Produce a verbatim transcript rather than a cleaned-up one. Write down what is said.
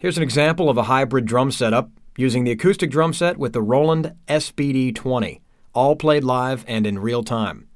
Here's an example of a hybrid drum setup using the acoustic drum set with the Roland S P D twenty, all played live and in real time.